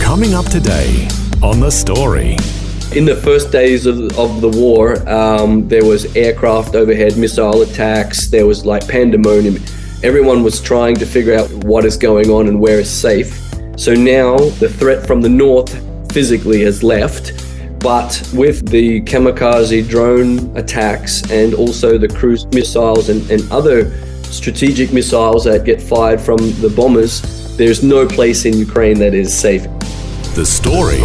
Coming up today on The Story. In the first days of the war, there was aircraft overhead, missile attacks, there was like pandemonium. Everyone was trying to figure out what is going on and where is safe. So now the threat from the north physically has left, but with the kamikaze drone attacks and also the cruise missiles and other strategic missiles that get fired from the bombers, there's no place in Ukraine that is safe. The Story.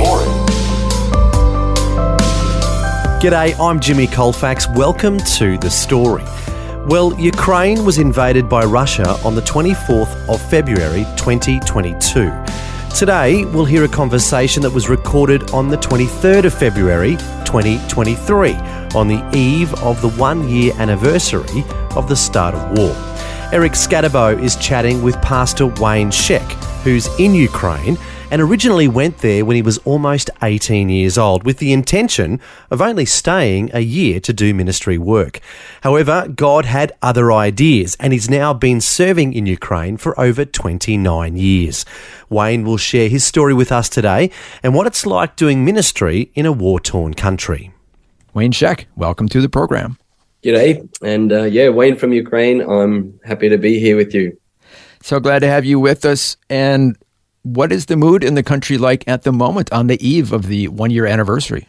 G'day, I'm Jimmy Colfax. Welcome to The Story. Well, Ukraine was invaded by Russia on the 24th of February 2022. Today, we'll hear a conversation that was recorded on the 23rd of February 2023, on the eve of the one-year anniversary of the start of war. Eric Skatabo is chatting with Pastor Wayne Zschech, who's in Ukraine and originally went there when he was almost 18 years old with the intention of only staying a year to do ministry work. However, God had other ideas and he's now been serving in Ukraine for over 29 years. Wayne will share his story with us today and what it's like doing ministry in a war-torn country. Wayne Zschech, welcome to the program. G'day, and Wayne from Ukraine. I'm happy to be here with you. So glad to have you with us. And what is the mood in the country like at the moment on the eve of the one-year anniversary?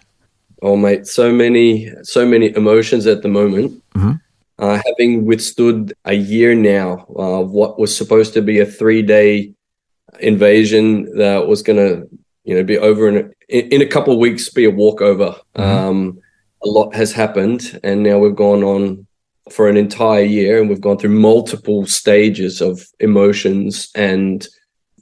Oh, mate, so many emotions at the moment. Mm-hmm. Having withstood a year now of what was supposed to be a three-day invasion that was going to, be over in a couple of weeks, be a walkover. Mm-hmm. A lot has happened, and now we've gone on for an entire year, and we've gone through multiple stages of emotions, and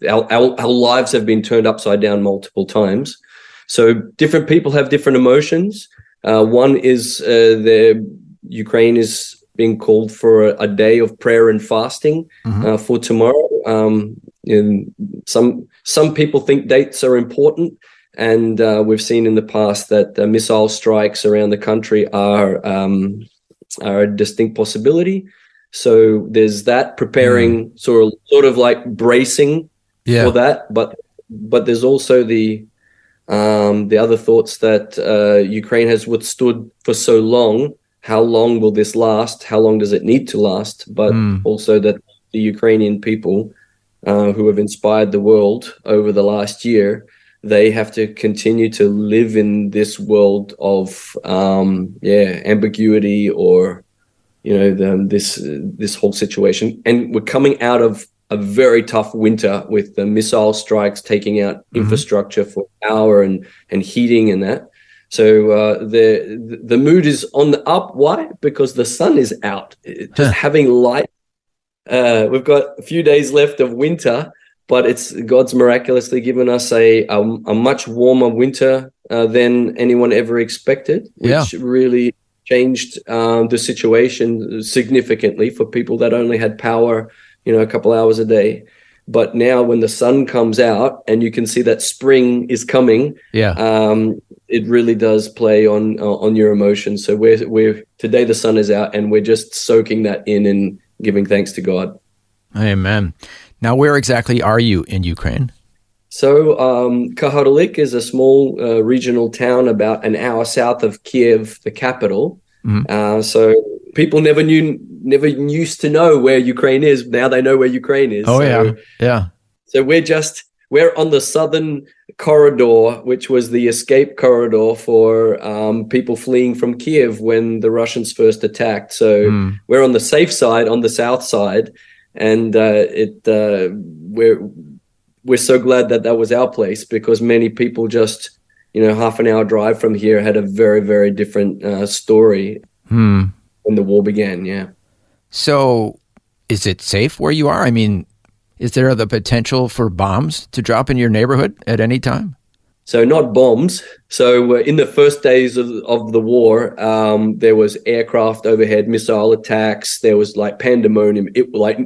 our lives have been turned upside down multiple times. So different people have different emotions. One is Ukraine is being called for a day of prayer and fasting for tomorrow. And some people think dates are important, and we've seen in the past that missile strikes around the country are a distinct possibility. So there's that preparing, sort of like bracing for that. But there's also the other thoughts that Ukraine has withstood for so long. How long will this last? How long does it need to last? But also that the Ukrainian people who have inspired the world over the last year, they have to continue to live in this world of ambiguity or this whole situation. And we're coming out of a very tough winter with the missile strikes taking out infrastructure for power and heating and that. So the mood is on the up. Why? Because the sun is out. Just having light. We've got a few days left of winter, but it's God's miraculously given us a much warmer winter than anyone ever expected, which really changed the situation significantly for people that only had power, a couple hours a day. But now when the sun comes out and you can see that spring is coming, it really does play on your emotions. So we're today the sun is out and we're just soaking that in and giving thanks to God. Amen. Now, where exactly are you in Ukraine? So Kaharlyk is a small regional town about an hour south of Kyiv, the capital. So people never used to know where Ukraine is. Now they know where Ukraine is. Oh, so, yeah. So we're on the southern corridor, which was the escape corridor for people fleeing from Kyiv when the Russians first attacked. So we're on the safe side, on the south side. And we're so glad that was our place, because many people just, half an hour drive from here had a very, very different story when the war began. So is it safe where you are? I mean, Is there the potential for bombs to drop in your neighborhood at any time? So not bombs. So in the first days of the war, there was aircraft overhead, missile attacks. There was like pandemonium. It like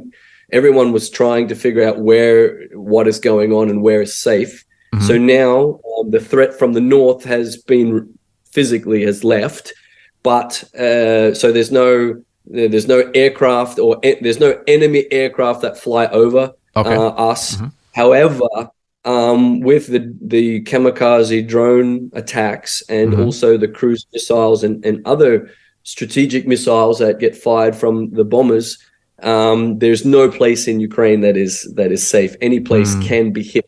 everyone was trying to figure out what is going on and where is safe. Mm-hmm. So now the threat from the north has left, but so there's no aircraft or there's no enemy aircraft that fly over us. Mm-hmm. However, with the kamikaze drone attacks and mm-hmm. also the cruise missiles and other strategic missiles that get fired from the bombers, there's no place in Ukraine that is safe. Any place can be hit.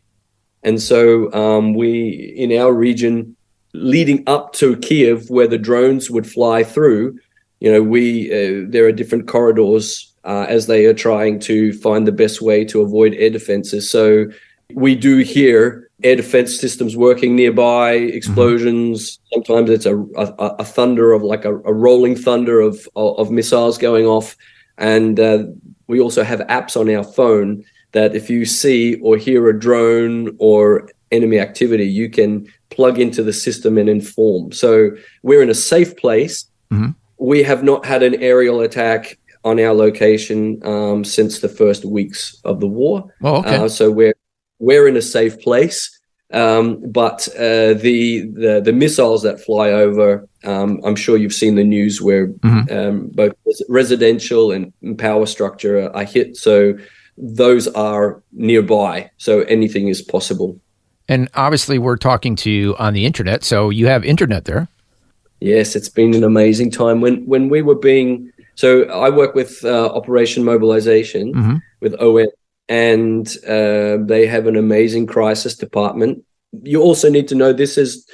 And so we, in our region, leading up to Kyiv, where the drones would fly through, there are different corridors as they are trying to find the best way to avoid air defenses. So we do hear air defense systems working nearby, explosions. Mm-hmm. Sometimes it's a thunder of like a rolling thunder of missiles going off. And we also have apps on our phone that if you see or hear a drone or enemy activity, you can plug into the system and inform. So we're in a safe place. Mm-hmm. We have not had an aerial attack on our location since the first weeks of the war. Oh, okay. So we're in a safe place. But the missiles that fly over, I'm sure you've seen the news where mm-hmm. Both residential and power structure are hit. So those are nearby, so anything is possible. And obviously we're talking to you on the internet, so you have internet there. Yes, it's been an amazing time. When we were being... So I work with Operation Mobilization, mm-hmm. with OM, and they have an amazing crisis department. You also need to know this is...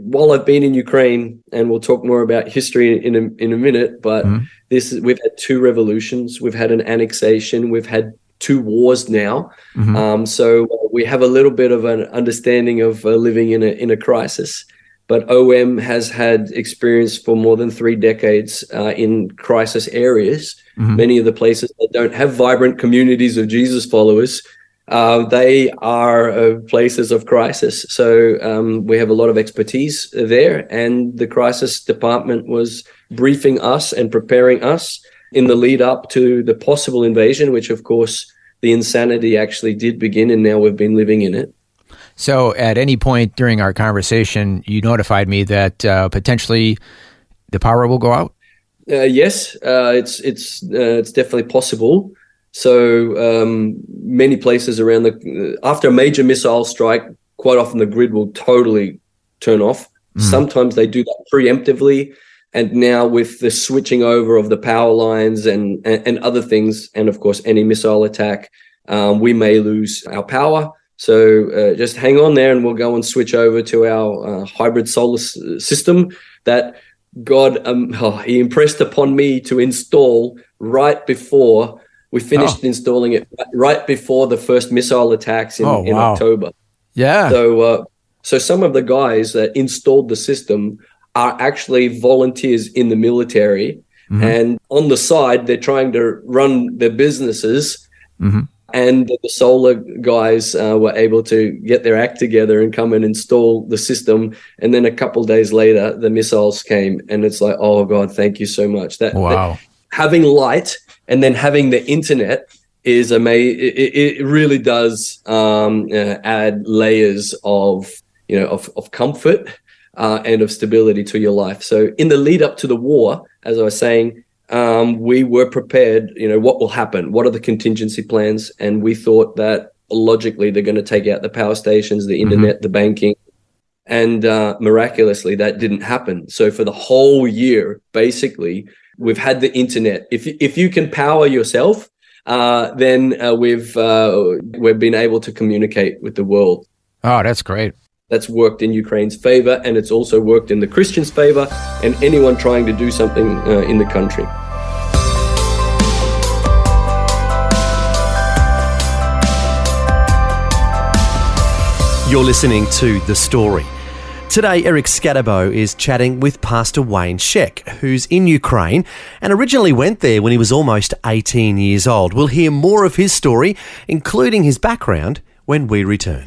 While I've been in Ukraine, and we'll talk more about history in a minute, but mm-hmm. we've had two revolutions, we've had an annexation, we've had two wars now. Mm-hmm. So we have a little bit of an understanding of living in a crisis, but OM has had experience for more than 3 decades in crisis areas. Mm-hmm. Many of the places that don't have vibrant communities of Jesus followers, they are places of crisis. So we have a lot of expertise there, and the crisis department was briefing us and preparing us in the lead up to the possible invasion, which, of course, the insanity actually did begin, and now we've been living in it. So at any point during our conversation, you notified me that potentially the power will go out? Yes, it's definitely possible. So many places around after a major missile strike, quite often the grid will totally turn off. Mm-hmm. Sometimes they do that preemptively. And now with the switching over of the power lines and other things, and of course, any missile attack, we may lose our power. So just hang on there, and we'll go and switch over to our hybrid solar system that God, he impressed upon me to install right before we finished installing it, right before the first missile attacks in October. Yeah. So some of the guys that installed the system are actually volunteers in the military, mm-hmm. and on the side, they're trying to run their businesses, mm-hmm. and the solar guys were able to get their act together and come and install the system, and then a couple of days later, the missiles came, and it's like, oh, God, thank you so much. That having light and then having the internet is amazing. It really does add layers of comfort and of stability to your life. So in the lead up to the war, as I was saying, we were prepared, what will happen? What are the contingency plans? And we thought that logically they're going to take out the power stations, the internet, mm-hmm. the banking, and miraculously that didn't happen. So for the whole year, basically, we've had the internet. If you can power yourself, then we've been able to communicate with the world. Oh, that's great. That's worked in Ukraine's favor, and it's also worked in the Christians' favor and anyone trying to do something in the country. You're listening to The Story. Today, Eric Skatabo is chatting with Pastor Wayne Zschech, who's in Ukraine and originally went there when he was almost 18 years old. We'll hear more of his story, including his background, when we return.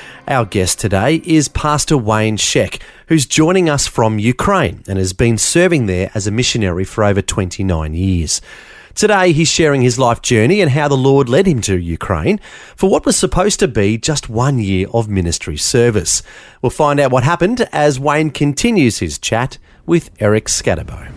Our guest today is Pastor Wayne Zschech, who's joining us from Ukraine and has been serving there as a missionary for over 29 years. Today, he's sharing his life journey and how the Lord led him to Ukraine for what was supposed to be just 1 year of ministry service. We'll find out what happened as Wayne continues his chat with Eric Skatabo.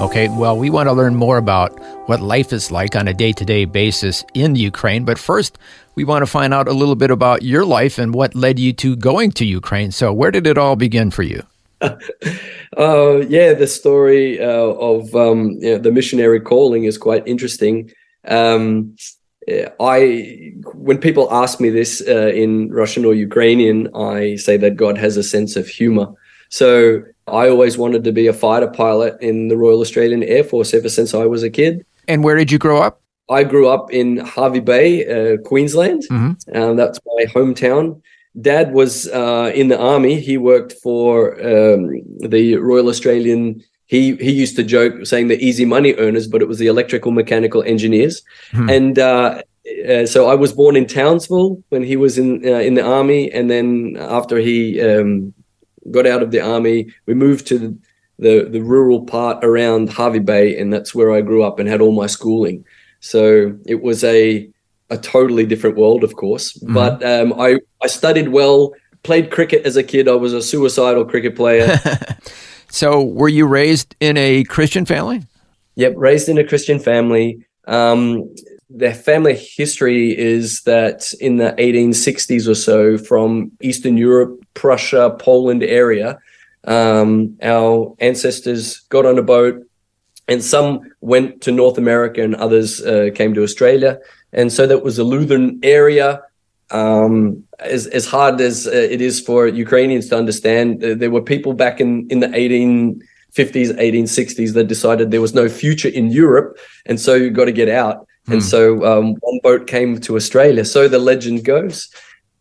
Okay, well, we want to learn more about what life is like on a day-to-day basis in Ukraine. But first, we want to find out a little bit about your life and what led you to going to Ukraine. So where did it all begin for you? The story of the missionary calling is quite interesting. When people ask me this in Russian or Ukrainian, I say that God has a sense of humor. So I always wanted to be a fighter pilot in the Royal Australian Air Force ever since I was a kid. And where did you grow up? I grew up in Hervey Bay, Queensland. Mm-hmm. That's my hometown. Dad was in the army. He worked for the Royal Australian. He used to joke saying the easy money earners, but it was the electrical mechanical engineers. Hmm. And so I was born in Townsville when he was in the army. And then after he got out of the army, we moved to the rural part around Hervey Bay. And that's where I grew up and had all my schooling. So it was a totally different world, of course. Mm-hmm. But I studied well, played cricket as a kid. I was a suicidal cricket player. So were you raised in a Christian family? Yep, raised in a Christian family. Their family history is that in the 1860s or so, from Eastern Europe, Prussia, Poland area, our ancestors got on a boat and some went to North America and others came to Australia. And so that was a Lutheran area. As hard as it is for Ukrainians to understand, there were people back in the 1850s, 1860s that decided there was no future in Europe, and so you got to get out. Mm. And so one boat came to Australia. So the legend goes.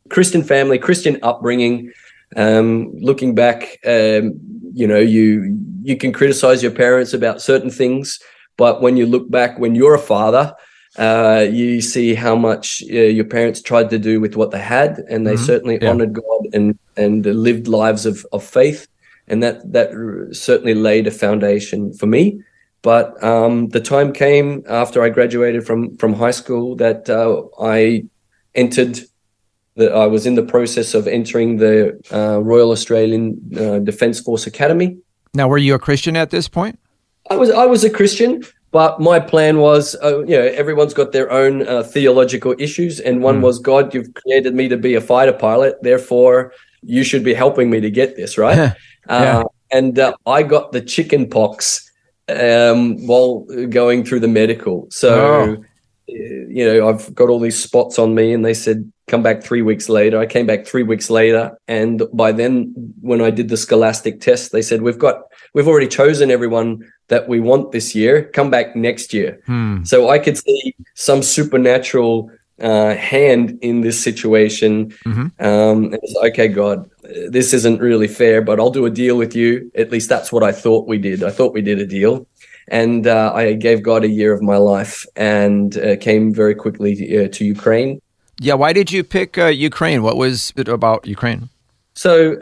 Christian family, Christian upbringing. Looking back, you can criticize your parents about certain things, but when you look back, when you're a father, you see how much your parents tried to do with what they had, and they certainly honored God and lived lives of faith, and that certainly laid a foundation for me. But the time came after I graduated from high school that I was in the process of entering the Royal Australian Defence Force Academy. Now, were you a Christian at this point? I was a Christian. But my plan was, everyone's got their own theological issues. And one was, God, you've created me to be a fighter pilot. Therefore, you should be helping me to get this, right? And I got the chicken pox while going through the medical. So, I've got all these spots on me. And they said, come back 3 weeks later. I came back 3 weeks later. And by then, when I did the scholastic test, they said, we've already chosen everyone that we want this year, come back next year. Hmm. So I could see some supernatural hand in this situation. Mm-hmm. And it's, okay, God, this isn't really fair, but I'll do a deal with you. At least that's what I thought we did. I thought we did a deal. And I gave God a year of my life and came very quickly to Ukraine. Yeah, why did you pick Ukraine? What was it about Ukraine? So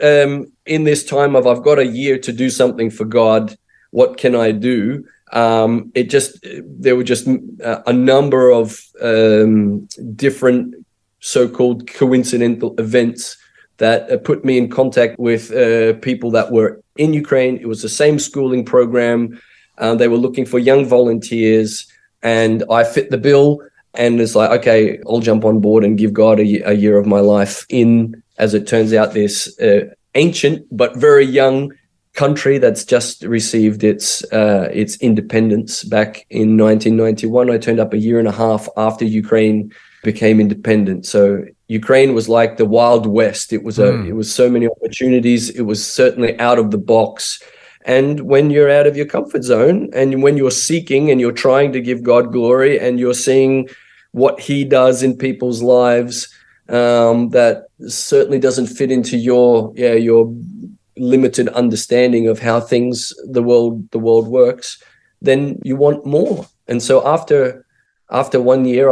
in this time of I've got a year to do something for God, what can I do? There were a number of different so-called coincidental events that put me in contact with people that were in Ukraine. It was the same schooling program. They were looking for young volunteers, and I fit the bill. And it's like, okay, I'll jump on board and give God a year of my life in, as it turns out, this ancient but very young country that's just received its independence back in 1991. I turned up a year and a half after Ukraine became independent. So Ukraine was like the Wild West. It was it was so many opportunities. It was certainly out of the box. And when you're out of your comfort zone and when you're seeking and you're trying to give God glory and you're seeing what he does in people's lives, that certainly doesn't fit into your limited understanding of how things, the world works, then you want more. And so after 1 year,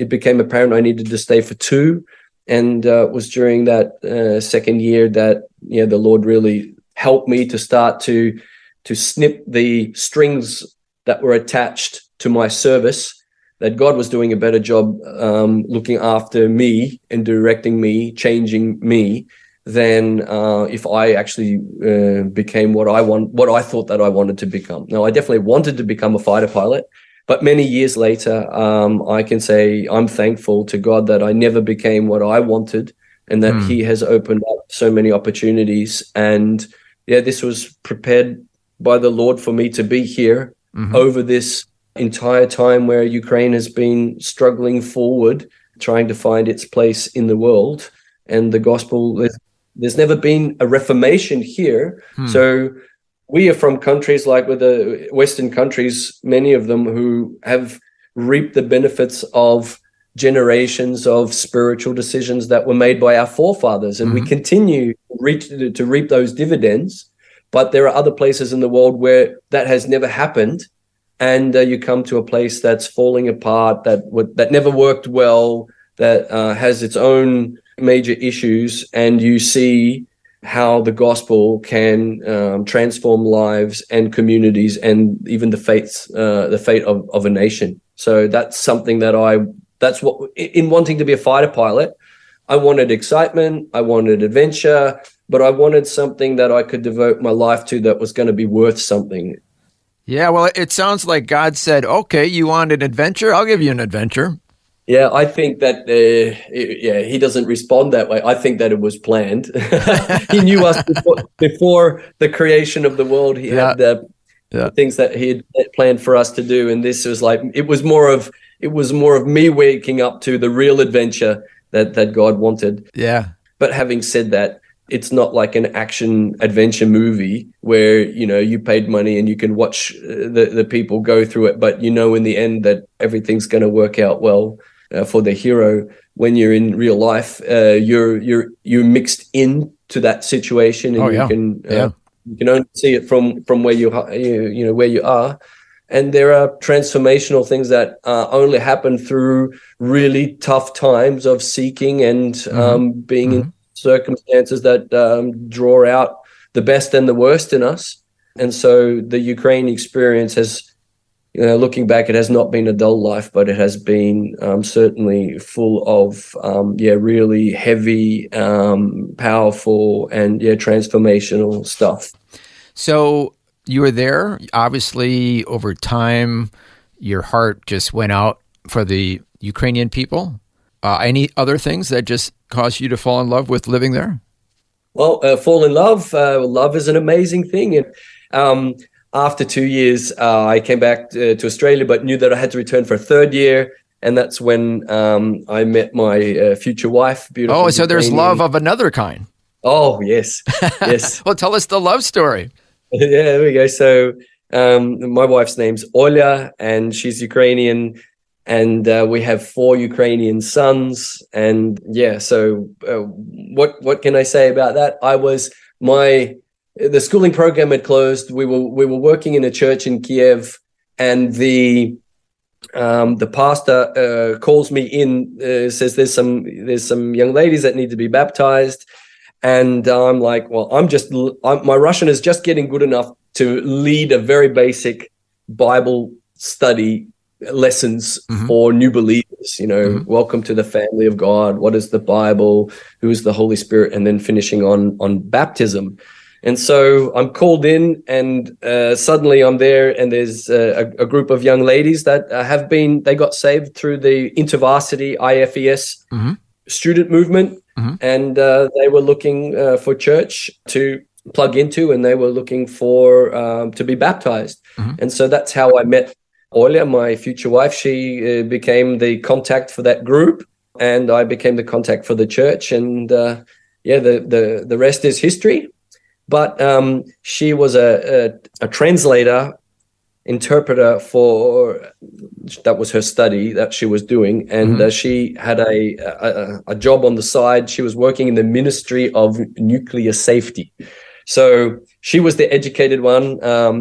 it became apparent I needed to stay for two. And it was during that second year that, the Lord really helped me to start to snip the strings that were attached to my service, that God was doing a better job looking after me and directing me, changing me, than if I actually became what I thought that I wanted to become. Now, I definitely wanted to become a fighter pilot, but many years later, I can say I'm thankful to God that I never became what I wanted, and that he has opened up so many opportunities. And this was prepared by the Lord for me to be here over this entire time where Ukraine has been struggling forward, trying to find its place in the world. And the gospel, there's never been a reformation here. So we are from countries like with the Western countries, many of them who have reaped the benefits of generations of spiritual decisions that were made by our forefathers. And we continue to reap those dividends. But there are other places in the world where that has never happened. And you come to a place that's falling apart, that never worked well, that has its own major issues, and you see how the gospel can transform lives and communities and even the fate of a nation. So that's something that's what in wanting to be a fighter pilot, I wanted excitement, I wanted adventure, but I wanted something that I could devote my life to that was going to be worth something. Yeah, well, it sounds like God said, okay, you want an adventure? I'll give you an adventure. Yeah, I think that he doesn't respond that way. I think that it was planned. He knew us before the creation of the world. He had the things that he had planned for us to do, and this was like it was more of me waking up to the real adventure that God wanted. Yeah. But having said that, it's not like an action adventure movie where, you paid money and you can watch the people go through it, but in the end that everything's going to work out well for the hero. When you're in real life, you're mixed into that situation, and you can only see it from where you where you are. And there are transformational things that only happen through really tough times of seeking and being in circumstances that draw out the best and the worst in us. And so the Ukraine experience has, looking back, it has not been a dull life, but it has been certainly full of, really heavy, powerful, and transformational stuff. So you were there. Obviously, over time, your heart just went out for the Ukrainian people. Any other things that just caused you to fall in love with living there? Well, fall in love. Love is an amazing thing. And after 2 years, I came back to Australia, but knew that I had to return for a third year. And that's when I met my future wife. Beautiful. Oh, so there's love of another kind. Oh, yes. Yes. Well, tell us the love story. Yeah, there we go. So my wife's name's Olya, and she's Ukrainian. And we have four Ukrainian sons. And so what can I say about that? The schooling program had closed. We were working in a church in Kyiv, and the pastor calls me in, says there's some young ladies that need to be baptized. And I'm like, well, my Russian is just getting good enough to lead a very basic Bible study lessons for new believers, welcome to the family of God, what is the Bible, who is the Holy Spirit, and then finishing on baptism. And so I'm called in, and suddenly I'm there, and there's a group of young ladies that they got saved through the InterVarsity IFES student movement. Mm-hmm. And they were looking for church to plug into, and they were looking for to be baptized. Mm-hmm. And so that's how I met Olya, my future wife. She became the contact for that group, and I became the contact for the church. And the rest is history. But she was a translator, interpreter for, that was her study that she was doing, and mm-hmm. She had a job on the side. She was working in the Ministry of Nuclear Safety, so she was the educated one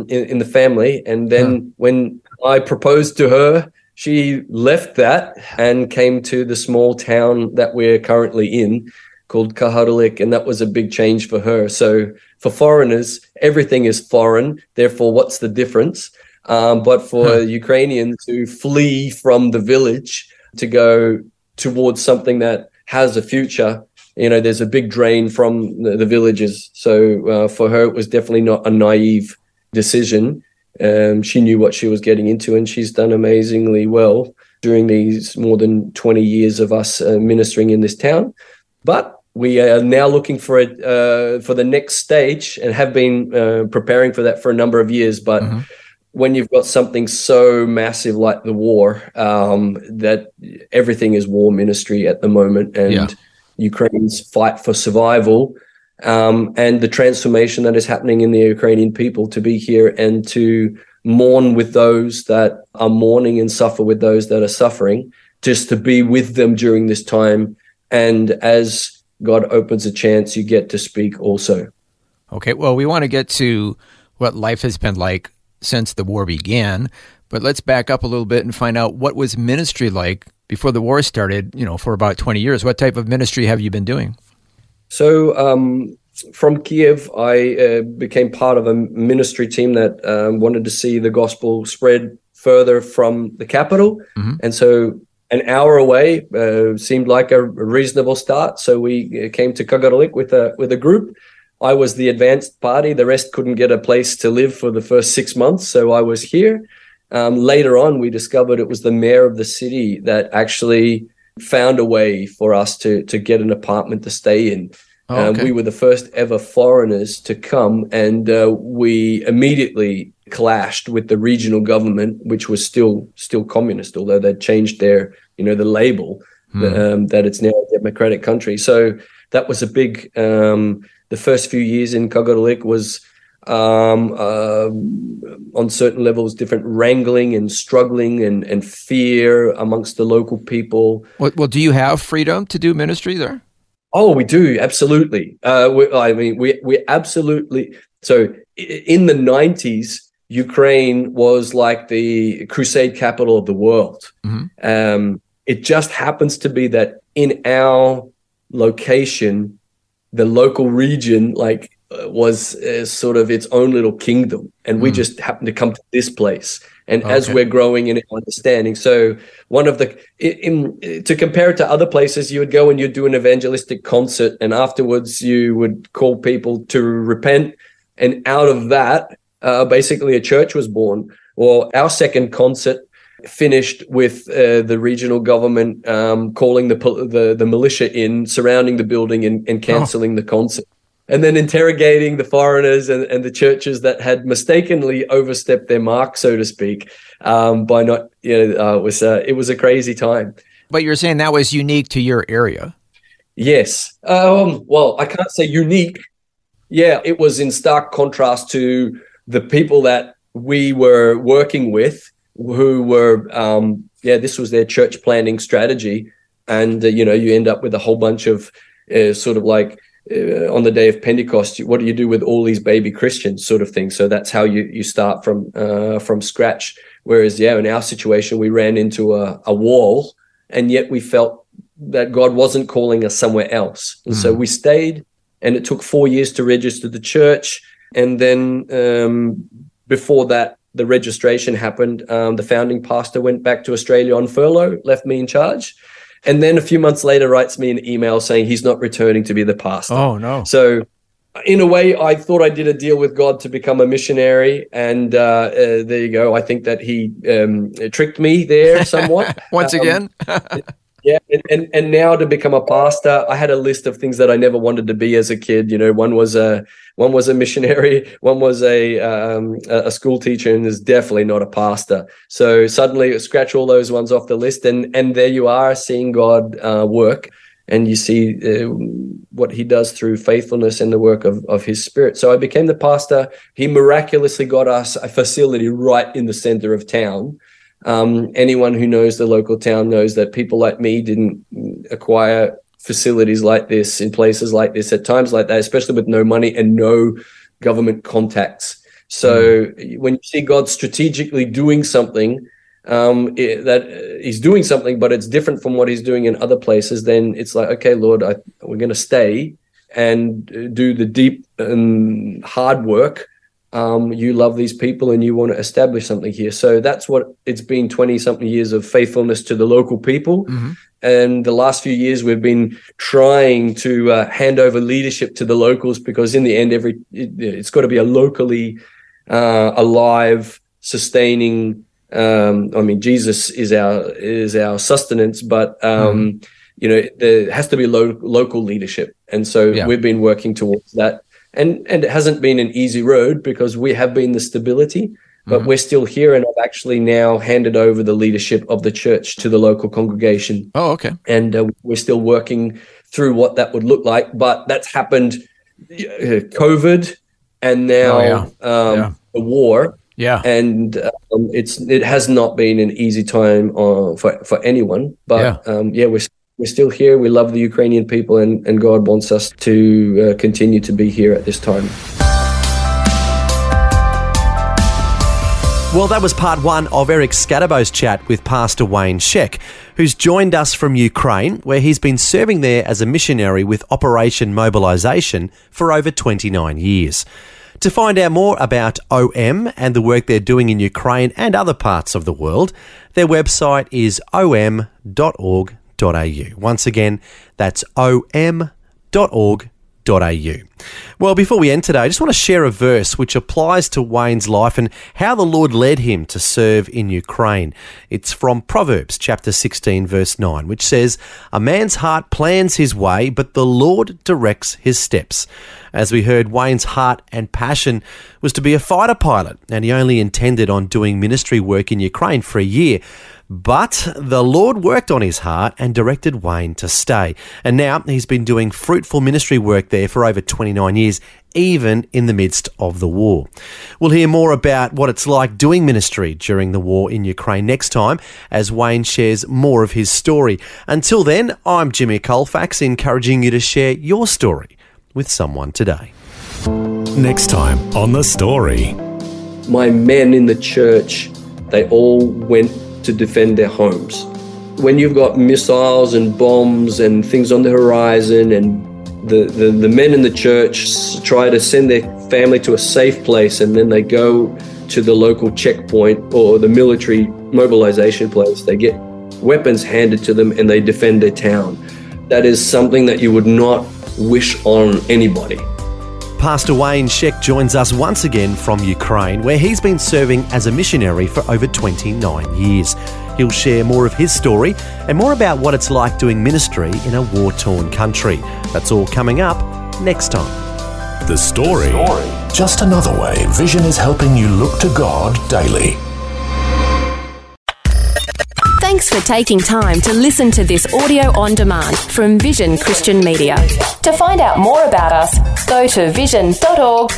in the family. And then when I proposed to her, she left that and came to the small town that we're currently in, called Kaharlyk, and that was a big change for her. So for foreigners, everything is foreign. Therefore, what's the difference? But for Ukrainians who flee from the village to go towards something that has a future, you know, there's a big drain from the villages. So for her, it was definitely not a naive decision. She knew what she was getting into, and she's done amazingly well during these more than 20 years of us ministering in this town. But we are now looking for it for the next stage, and have been preparing for that for a number of years. But mm-hmm. when you've got something so massive like the war, that everything is war ministry at the moment, and Ukraine's fight for survival, and the transformation that is happening in the Ukrainian people, to be here and to mourn with those that are mourning and suffer with those that are suffering, just to be with them during this time. And as God opens a chance, you get to speak also. Okay, well, we want to get to what life has been like since the war began, but let's back up a little bit and find out, what was ministry like before the war started, you know, for about 20 years? What type of ministry have you been doing? So from Kyiv, I became part of a ministry team that wanted to see the gospel spread further from the capital. Mm-hmm. And so an hour away seemed like a reasonable start. So we came to Kaharlyk with a group. I was the advanced party. The rest couldn't get a place to live for the first 6 months, so I was here. Later on, we discovered it was the mayor of the city that actually found a way for us to get an apartment to stay in. Oh, okay. We were the first ever foreigners to come, and we immediately clashed with the regional government, which was still communist, although they'd changed their, you know, the label that it's now a democratic country. So that was a big... the first few years in Kaharlyk was on certain levels different wrangling and struggling and fear amongst the local people. Well, do you have freedom to do ministry there? Oh, we do, absolutely. We absolutely. So in the 90s, Ukraine was like the crusade capital of the world. Mm-hmm. It just happens to be that in our location, the local region was sort of its own little kingdom, and we just happened to come to this place. And as we're growing in our understanding, so one of the to compare it to other places, you would go and you'd do an evangelistic concert, and afterwards you would call people to repent, and out of that, basically a church was born. Well, our second concert finished with the regional government calling the militia in, surrounding the building and cancelling the concert, and then interrogating the foreigners and the churches that had mistakenly overstepped their mark, so to speak, by not, it was a crazy time. But you're saying that was unique to your area? Yes. Well, I can't say unique. Yeah, it was in stark contrast to the people that we were working with, who were, this was their church planning strategy. And, you end up with a whole bunch of on the day of Pentecost, what do you do with all these baby Christians sort of thing? So that's how you start from scratch. Whereas, in our situation, we ran into a wall, and yet we felt that God wasn't calling us somewhere else. And so we stayed, and it took 4 years to register the church. And then before that, the registration happened. The founding pastor went back to Australia on furlough, left me in charge, and then a few months later writes me an email saying he's not returning to be the pastor. Oh, no. So in a way, I thought I did a deal with God to become a missionary, and there you go. I think that he tricked me there somewhat. Once again? Yeah, and now to become a pastor, I had a list of things that I never wanted to be as a kid. You know, one was a missionary, one was a school teacher, and is definitely not a pastor. So suddenly, scratch all those ones off the list, and there you are, seeing God work, and you see what He does through faithfulness and the work of His Spirit. So I became the pastor. He miraculously got us a facility right in the center of town. Anyone who knows the local town knows that people like me didn't acquire facilities like this in places like this at times like that, especially with no money and no government contacts. So when you see God strategically doing something, that He's doing something, but it's different from what He's doing in other places, then it's like, okay, Lord, we're going to stay and do the deep and hard work. You love these people and you want to establish something here. So that's what it's been, 20-something years of faithfulness to the local people. Mm-hmm. And the last few years we've been trying to hand over leadership to the locals, because in the end, it's got to be a locally alive, sustaining. Jesus is our sustenance, but there has to be local leadership. And so we've been working towards that. And it hasn't been an easy road, because we have been the stability, but we're still here, and I've actually now handed over the leadership of the church to the local congregation. Oh, okay. And we're still working through what that would look like, but that's happened, COVID, and now the war. Yeah. And it has not been an easy time for anyone, but we're still here. We love the Ukrainian people, and God wants us to continue to be here at this time. Well, that was part one of Eric Skatabo's chat with Pastor Wayne Zschech, who's joined us from Ukraine, where he's been serving there as a missionary with Operation Mobilization for over 29 years. To find out more about OM and the work they're doing in Ukraine and other parts of the world, their website is om.org.au. Once again, that's om.org.au. Well, before we end today, I just want to share a verse which applies to Wayne's life and how the Lord led him to serve in Ukraine. It's from Proverbs chapter 16, verse 9, which says, "A man's heart plans his way, but the Lord directs his steps." As we heard, Wayne's heart and passion was to be a fighter pilot, and he only intended on doing ministry work in Ukraine for a year. But the Lord worked on his heart and directed Wayne to stay. And now he's been doing fruitful ministry work there for over 29 years, even in the midst of the war. We'll hear more about what it's like doing ministry during the war in Ukraine next time, as Wayne shares more of his story. Until then, I'm Jimmy Colfax, encouraging you to share your story with someone today. Next time on The Story. My men in the church, they all went to defend their homes. When you've got missiles and bombs and things on the horizon, and the men in the church try to send their family to a safe place, and then they go to the local checkpoint or the military mobilization place, they get weapons handed to them and they defend their town. That is something that you would not wish on anybody. Pastor Wayne Zschech joins us once again from Ukraine, where he's been serving as a missionary for over 29 years. He'll share more of his story and more about what it's like doing ministry in a war-torn country. That's all coming up next time. The Story. Just another way Vision is helping you look to God daily. Thanks for taking time to listen to this audio on demand from Vision Christian Media. To find out more about us, go to vision.org.au.